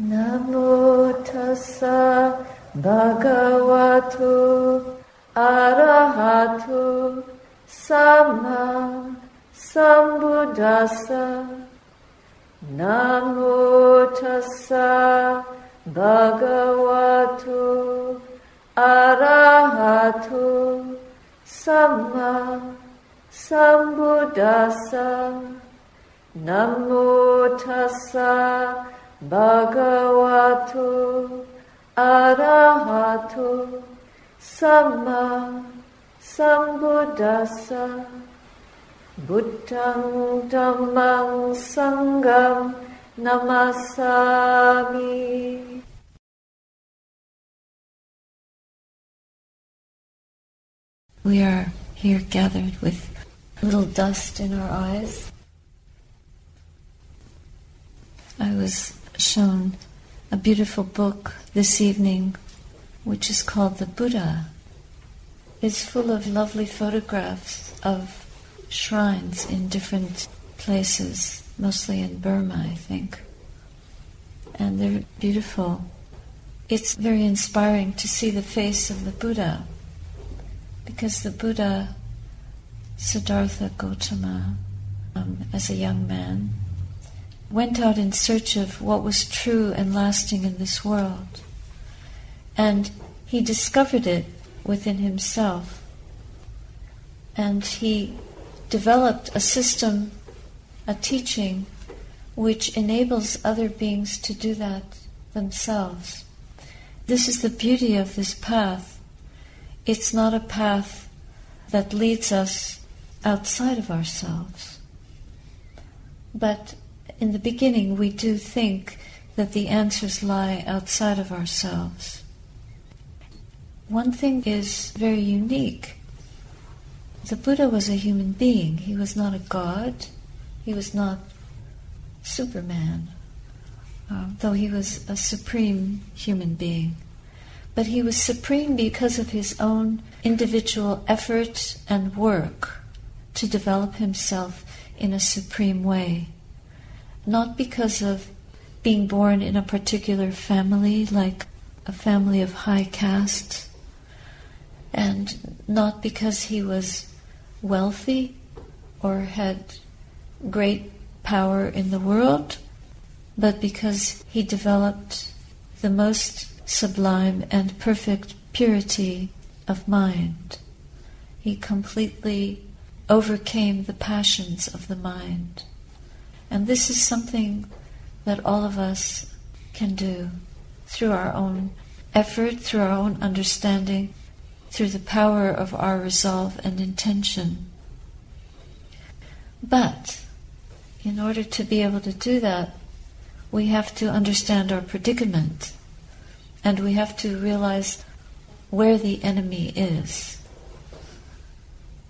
Namo tassa bhagavato arahato samma sambuddhassa. Namo tassa bhagavato arahato samma sambuddhassa. Namo tassa bhagavato arahato samma sambuddhassa. Buddham dhammam sangham namasami. We are here gathered with a little dust in our eyes. I was shown a beautiful book this evening, which is called The Buddha. It's full of lovely photographs of shrines in different places, mostly in Burma, I think. And they're beautiful. It's very inspiring to see the face of the Buddha, because the Buddha, Siddhartha Gautama, as a young man, went out in search of what was true and lasting in this world. And he discovered it within himself. And he developed a system, a teaching, which enables other beings to do that themselves. This is the beauty of this path. It's not a path that leads us outside of ourselves. But in the beginning, we do think that the answers lie outside of ourselves. One thing is very unique. The Buddha was a human being. He was not a god. He was not Superman, though he was a supreme human being. But he was supreme because of his own individual effort and work to develop himself in a supreme way. Not because of being born in a particular family, like a family of high caste, and not because he was wealthy or had great power in the world, but because he developed the most sublime and perfect purity of mind. He completely overcame the passions of the mind. And this is something that all of us can do through our own effort, through our own understanding, through the power of our resolve and intention. But in order to be able to do that, we have to understand our predicament, and we have to realize where the enemy is.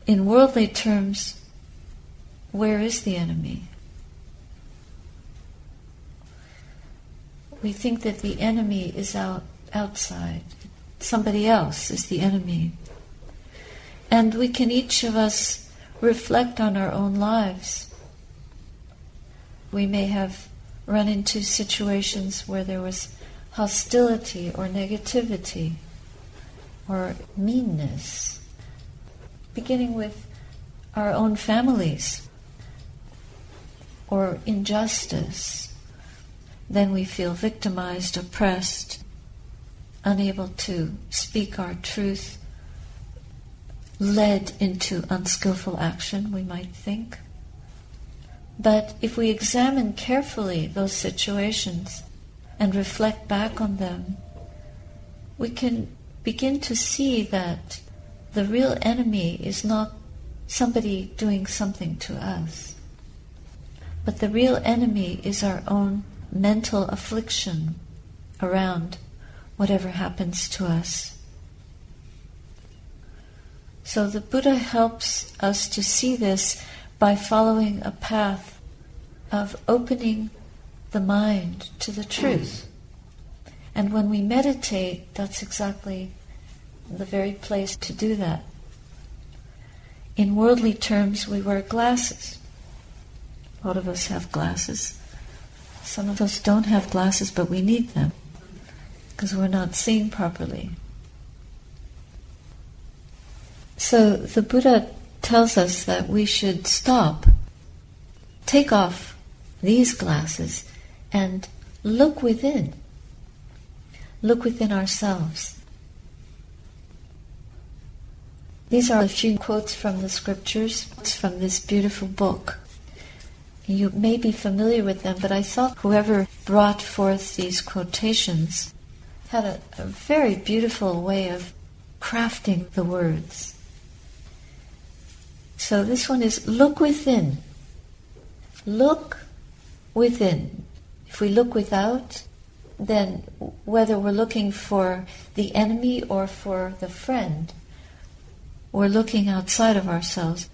In worldly terms, where is the enemy? We think that the enemy is outside. Somebody else is the enemy. And we can each of us reflect on our own lives. We may have run into situations where there was hostility or negativity or meanness, beginning with our own families, or injustice. Then we feel victimized, oppressed, unable to speak our truth, led into unskillful action, we might think. But if we examine carefully those situations and reflect back on them, we can begin to see that the real enemy is not somebody doing something to us, but the real enemy is our own mental affliction around whatever happens to us. So the Buddha helps us to see this by following a path of opening the mind to the truth. And when we meditate, that's exactly the very place to do that. In worldly terms, we wear glasses. A lot of us have glasses. Some of us don't have glasses, but we need them because we're not seeing properly. So the Buddha tells us that we should stop, take off these glasses, and look within ourselves. These are a few quotes from the scriptures, from this beautiful book. You may be familiar with them, but I thought whoever brought forth these quotations had a very beautiful way of crafting the words. So this one is, look within. Look within. If we look without, then whether we're looking for the enemy or for the friend, we're looking outside of ourselves.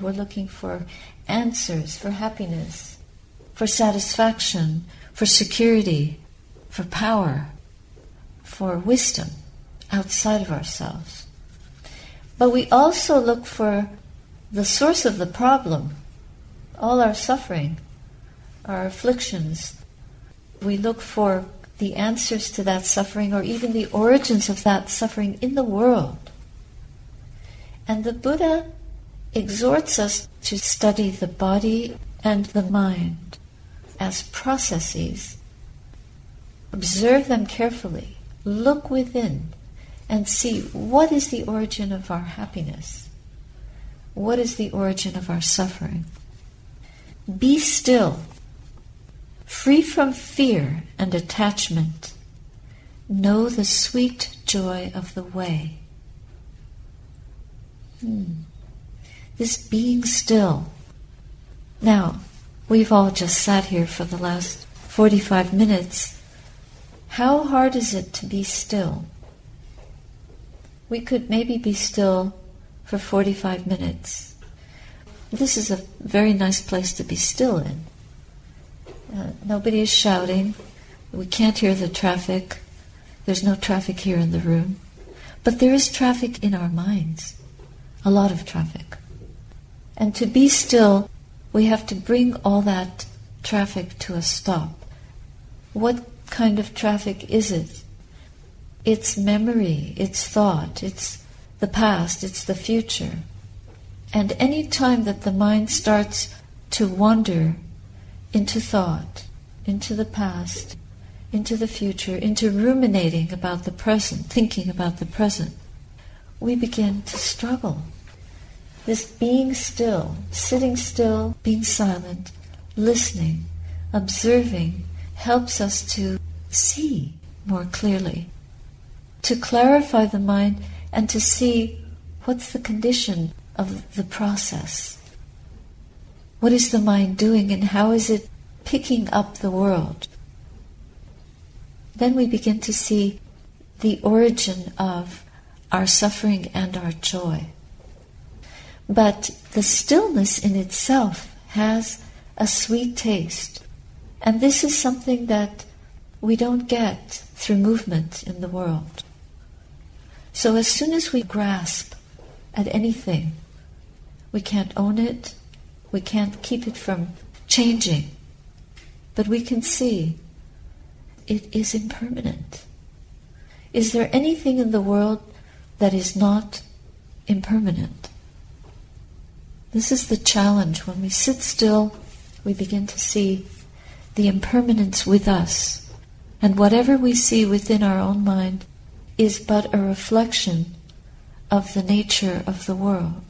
We're looking for answers, for happiness, for satisfaction, for security, for power, for wisdom outside of ourselves. But we also look for the source of the problem, all our suffering, our afflictions. We look for the answers to that suffering or even the origins of that suffering in the world. And the Buddha exhorts us to study the body and the mind as processes. Observe them carefully, look within, and see what is the origin of our happiness, what is the origin of our suffering. Be still, free from fear and attachment. Know the sweet joy of the way. This being still. Now, we've all just sat here for the last 45 minutes. How hard is it to be still? We could maybe be still for 45 minutes. This is a very nice place to be still in. Nobody is shouting. We can't hear the traffic. There's no traffic here in the room. But there is traffic in our minds. A lot of traffic. And to be still, we have to bring all that traffic to a stop. What kind of traffic is it? It's memory, it's thought, it's the past, it's the future. And any time that the mind starts to wander into thought, into the past, into the future, into ruminating about the present, thinking about the present, we begin to struggle. This being still, sitting still, being silent, listening, observing, helps us to see more clearly, to clarify the mind and to see what's the condition of the process. What is the mind doing and how is it picking up the world? Then we begin to see the origin of our suffering and our joy. But the stillness in itself has a sweet taste. And this is something that we don't get through movement in the world. So as soon as we grasp at anything, we can't own it, we can't keep it from changing, but we can see it is impermanent. Is there anything in the world that is not impermanent? This is the challenge. When we sit still, we begin to see the impermanence with us. And whatever we see within our own mind is but a reflection of the nature of the world,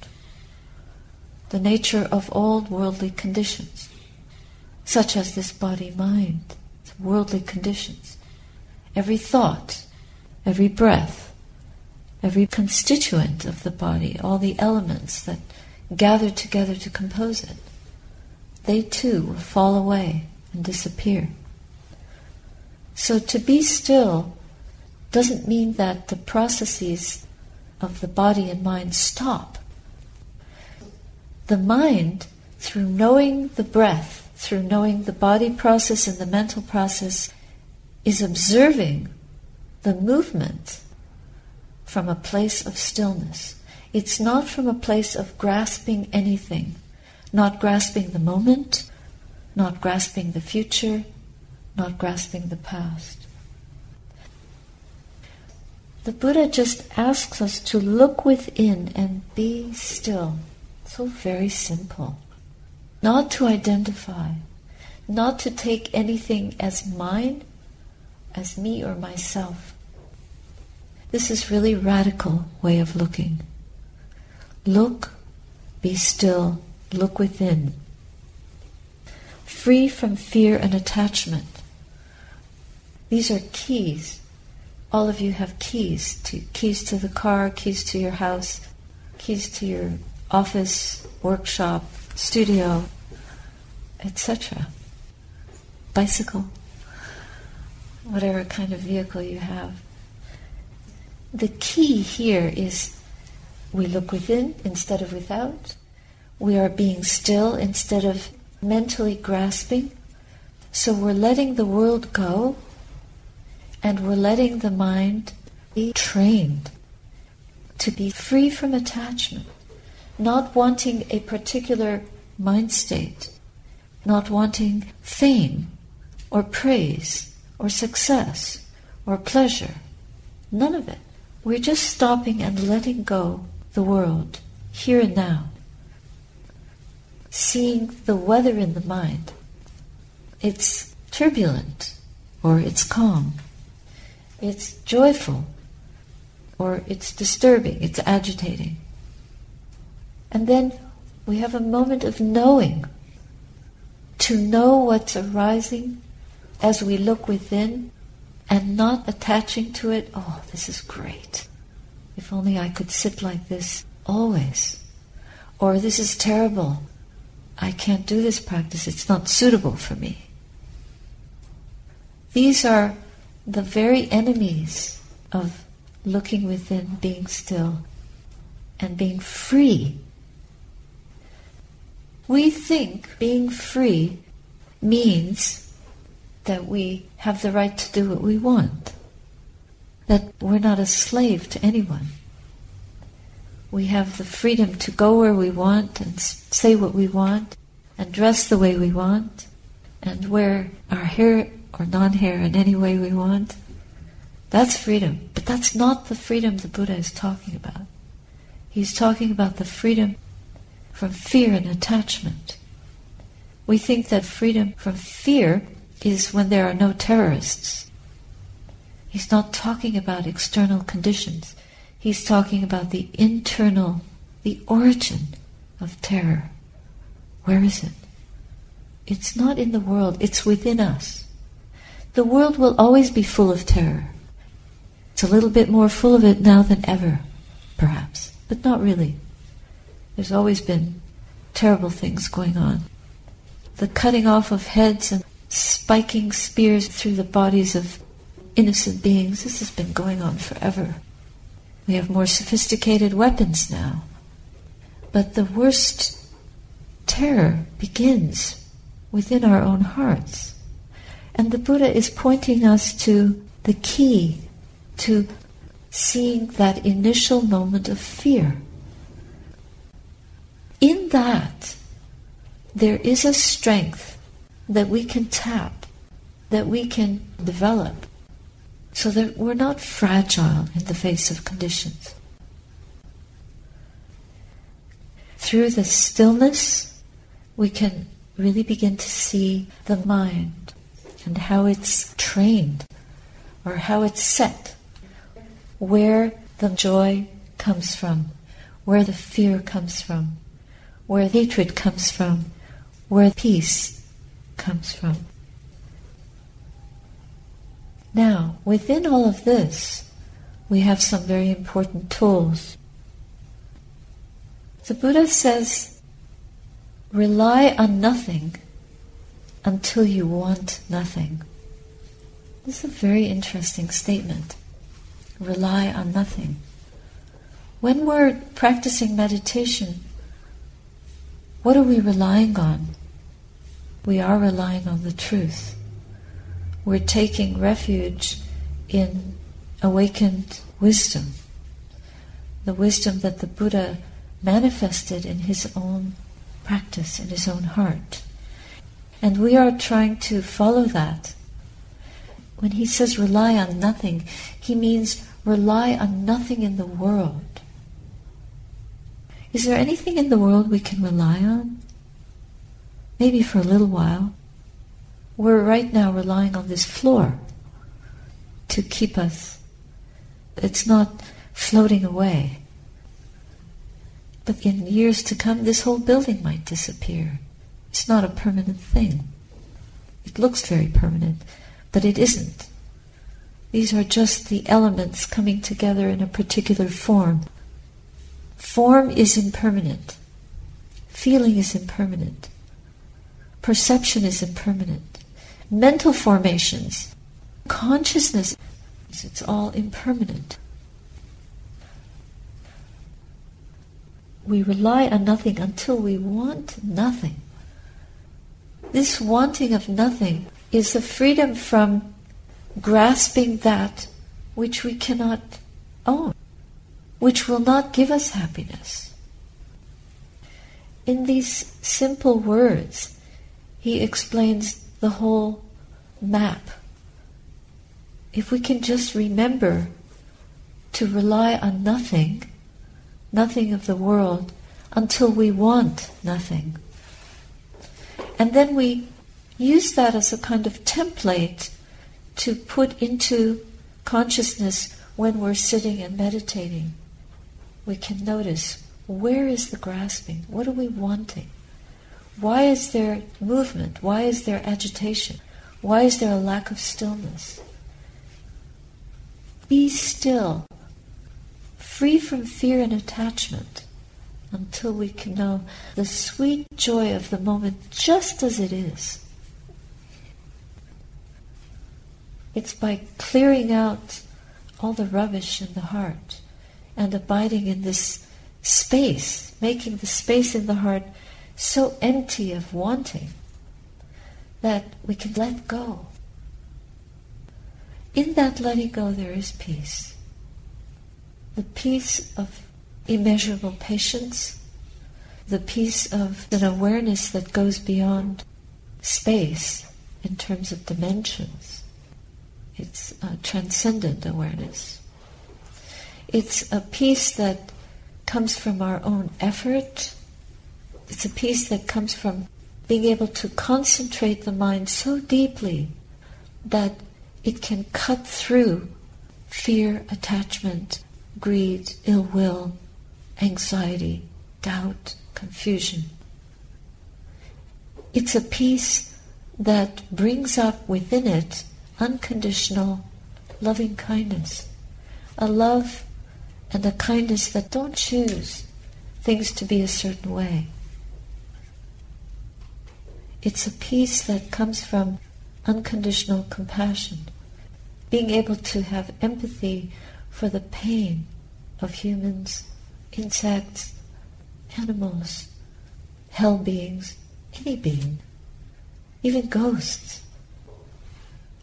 the nature of all worldly conditions, such as this body-mind, worldly conditions. Every thought, every breath, every constituent of the body, all the elements that gather together to compose it, they too will fall away and disappear. So to be still doesn't mean that the processes of the body and mind stop. The mind, through knowing the breath, through knowing the body process and the mental process, is observing the movement from a place of stillness. It's not from a place of grasping anything, not grasping the moment, not grasping the future, not grasping the past. The Buddha just asks us to look within and be still. So very simple. Not to identify, not to take anything as mine, as me or myself. This is really radical way of looking. Look, be still, look within. Free from fear and attachment. These are keys. All of you have keys to the car, keys to your house, keys to your office, workshop, studio, etc. Bicycle, whatever kind of vehicle you have. The key here is we look within instead of without. We are being still instead of mentally grasping. So we're letting the world go. And we're letting the mind be trained to be free from attachment, not wanting a particular mind state, not wanting fame or praise or success or pleasure, none of it. We're just stopping and letting go the world, here and now, seeing the weather in the mind. It's turbulent or it's calm. It's joyful, or it's disturbing, it's agitating. And then we have a moment of knowing, to know what's arising as we look within and not attaching to it. Oh, this is great. If only I could sit like this always. Or this is terrible. I can't do this practice. It's not suitable for me. These are the very enemies of looking within, being still, and being free. We think being free means that we have the right to do what we want, that we're not a slave to anyone. We have the freedom to go where we want and say what we want and dress the way we want and wear our hair or non-hair in any way we want. That's freedom. But that's not the freedom the Buddha is talking about. He's talking about the freedom from fear and attachment. We think that freedom from fear is when there are no terrorists. He's not talking about external conditions. He's talking about the internal, the origin of terror. Where is it? It's not in the world. It's within us. The world will always be full of terror. It's a little bit more full of it now than ever, perhaps, but not really. There's always been terrible things going on. The cutting off of heads and spiking spears through the bodies of innocent beings, this has been going on forever. We have more sophisticated weapons now. But the worst terror begins within our own hearts. And the Buddha is pointing us to the key to seeing that initial moment of fear. In that, there is a strength that we can tap, that we can develop, so that we're not fragile in the face of conditions. Through the stillness, we can really begin to see the mind and how it's trained, or how it's set, where the joy comes from, where the fear comes from, where hatred comes from, where peace comes from. Now, within all of this, we have some very important tools. The Buddha says, rely on nothing until you want nothing. This is a very interesting statement. Rely on nothing. When we're practicing meditation, what are we relying on? We are relying on the truth. We're taking refuge in awakened wisdom, the wisdom that the Buddha manifested in his own practice, in his own heart. And we are trying to follow that When he says rely on nothing, he means rely on nothing in the world. Is there anything in the world we can rely on? Maybe for a little while. We're right now relying on this floor to keep us. It's not floating away. But in years to come, this whole building might disappear. It's not a permanent thing. It looks very permanent, but it isn't. These are just the elements coming together in a particular form. Form is impermanent. Feeling is impermanent. Perception is impermanent. Mental formations, consciousness, it's all impermanent. We rely on nothing until we want nothing. This wanting of nothing is the freedom from grasping that which we cannot own, which will not give us happiness. In these simple words, he explains the whole map. If we can just remember to rely on nothing, nothing of the world, until we want nothing. And then we use that as a kind of template to put into consciousness when we're sitting and meditating. We can notice, where is the grasping? What are we wanting? Why is there movement? Why is there agitation? Why is there a lack of stillness? Be still, free from fear and attachment, until we can know the sweet joy of the moment just as it is. It's by clearing out all the rubbish in the heart and abiding in this space, making the space in the heart so empty of wanting that we can let go. In that letting go, there is peace. The peace of immeasurable patience, the peace of an awareness that goes beyond space in terms of dimensions. It's a transcendent awareness. It's a peace that comes from our own effort. It's a peace that comes from being able to concentrate the mind so deeply that it can cut through fear, attachment, greed, ill will, anxiety, doubt, confusion. It's a peace that brings up within it unconditional loving kindness, a love and a kindness that don't choose things to be a certain way. It's a peace that comes from unconditional compassion, being able to have empathy for the pain of humans, insects, animals, hell beings, any being, even ghosts.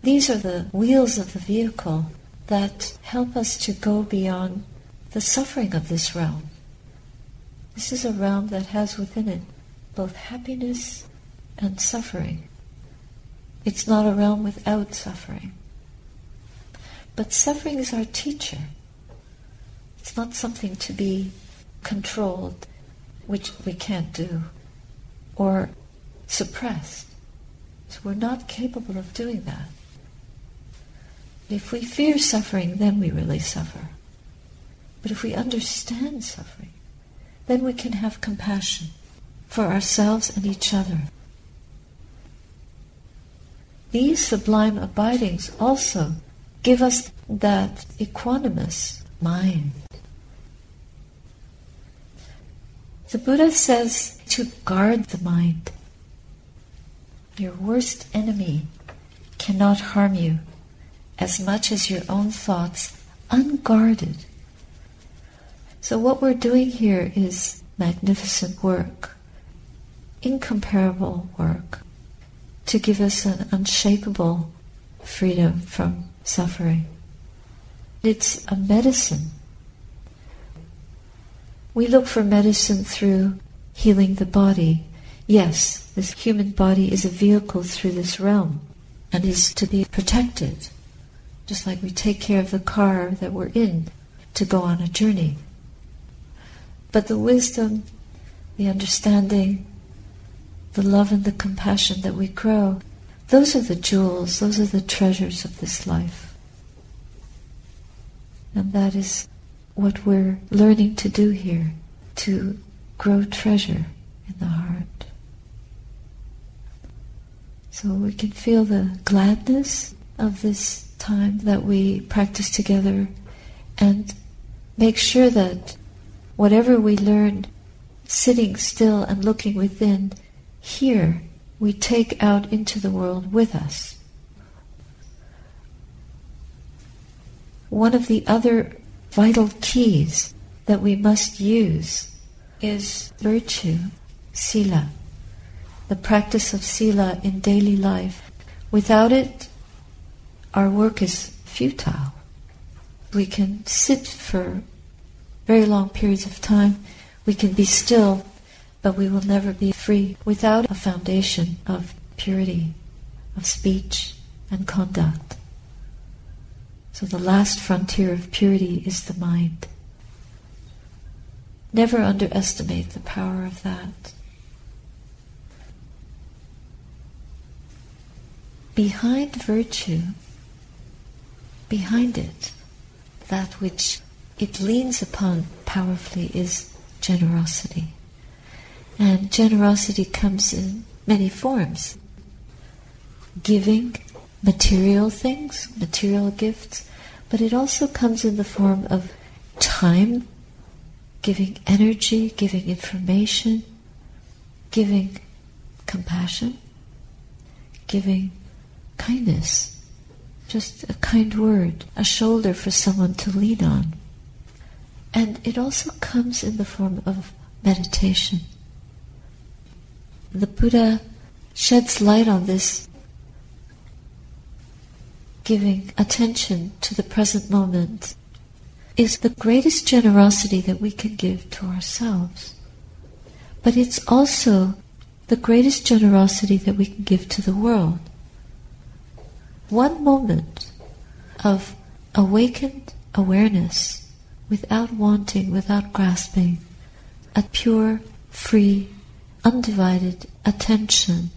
These are the wheels of the vehicle that help us to go beyond the suffering of this realm. This is a realm that has within it both happiness and suffering. It's not a realm without suffering. But suffering is our teacher. It's not something to be controlled, which we can't do, or suppressed. So we're not capable of doing that. If we fear suffering, then we really suffer. But if we understand suffering, then we can have compassion for ourselves and each other. These sublime abidings also give us that equanimous mind. The Buddha says to guard the mind. Your worst enemy cannot harm you as much as your own thoughts unguarded. So what we're doing here is magnificent work, incomparable work, to give us an unshakable freedom from suffering. It's a medicine. We look for medicine through healing the body. Yes, this human body is a vehicle through this realm and is to be protected just like we take care of the car that we're in to go on a journey. But the wisdom, the understanding, the love and the compassion that we grow, those are the jewels, those are the treasures of this life. And that is what we're learning to do here, to grow treasure in the heart. So we can feel the gladness of this time that we practice together and make sure that whatever we learn, sitting still and looking within, here we take out into the world with us. One of the other vital keys that we must use is virtue, sila, the practice of sila in daily life. Without it, our work is futile. We can sit for very long periods of time, we can be still, but we will never be free without a foundation of purity, of speech and conduct. So the last frontier of purity is the mind. Never underestimate the power of that. Behind virtue, behind it, that which it leans upon powerfully is generosity. And generosity comes in many forms. Giving material things, material gifts, but it also comes in the form of time, giving energy, giving information, giving compassion, giving kindness, just a kind word, a shoulder for someone to lean on. And it also comes in the form of meditation. The Buddha sheds light on this, giving attention to the present moment is the greatest generosity that we can give to ourselves. But it's also the greatest generosity that we can give to the world. One moment of awakened awareness, without wanting, without grasping, a pure, free, undivided attention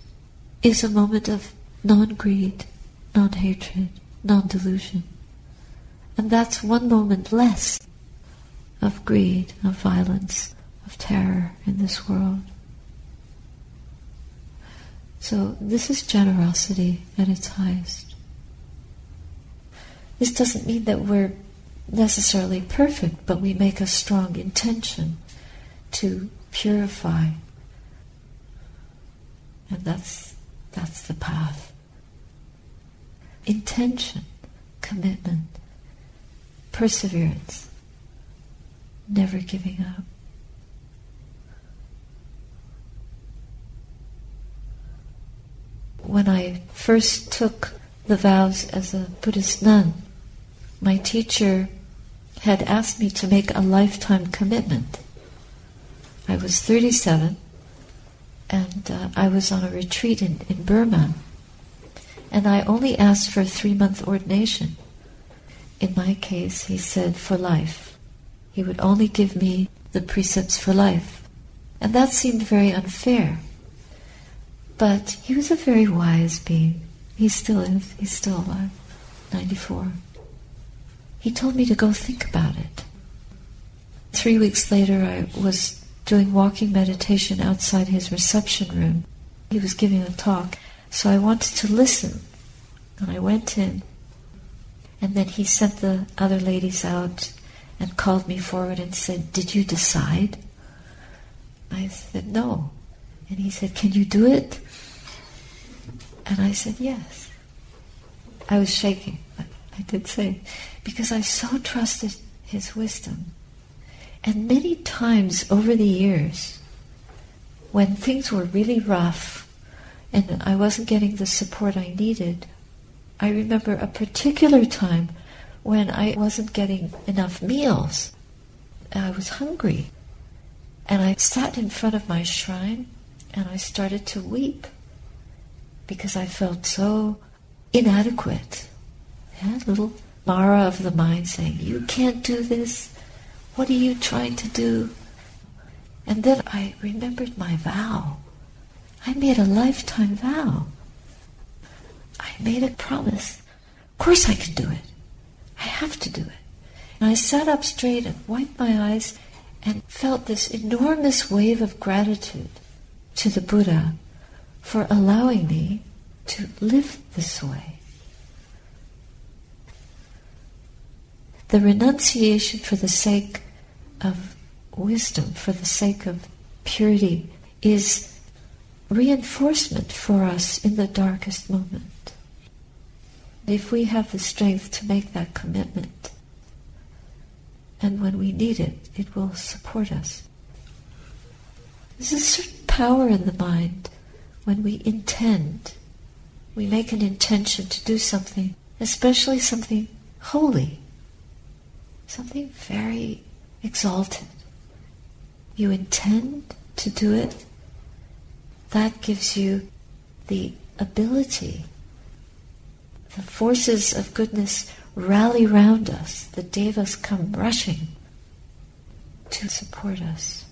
is a moment of non-greed, non-hatred, non-delusion. And that's one moment less of greed, of violence, of terror in this world. So this is generosity at its highest. This doesn't mean that we're necessarily perfect, but we make a strong intention to purify. And that's the path. Intention, commitment, perseverance, never giving up. When I first took the vows as a Buddhist nun, my teacher had asked me to make a lifetime commitment. I was 37, and I was on a retreat in Burma, and I only asked for a 3-month ordination. In my case, he said, for life. He would only give me the precepts for life. And that seemed very unfair. But he was a very wise being. He still is. He's still alive. 94. He told me to go think about it. 3 weeks later, I was doing walking meditation outside his reception room. He was giving a talk, so I wanted to listen. And I went in. And then he sent the other ladies out and called me forward and said, "Did you decide?" I said, "No." And he said, "Can you do it?" And I said, "Yes." I was shaking, but I did say, because I so trusted his wisdom. And many times over the years, when things were really rough and I wasn't getting the support I needed, I remember a particular time when I wasn't getting enough meals. I was hungry. And I sat in front of my shrine and I started to weep because I felt so inadequate. Yeah, a little Mara of the mind saying, you can't do this, what are you trying to do? And then I remembered my vow. I made a lifetime vow. I made a promise. Of course I can do it. I have to do it. And I sat up straight and wiped my eyes and felt this enormous wave of gratitude to the Buddha for allowing me to live this way. The renunciation for the sake of wisdom, for the sake of purity, is reinforcement for us in the darkest moment. If we have the strength to make that commitment, and when we need it, it will support us. There's a certain power in the mind when we intend. We make an intention to do something, especially something holy, something very exalted. You intend to do it. That gives you the ability. The forces of goodness rally round us. The devas come rushing to support us.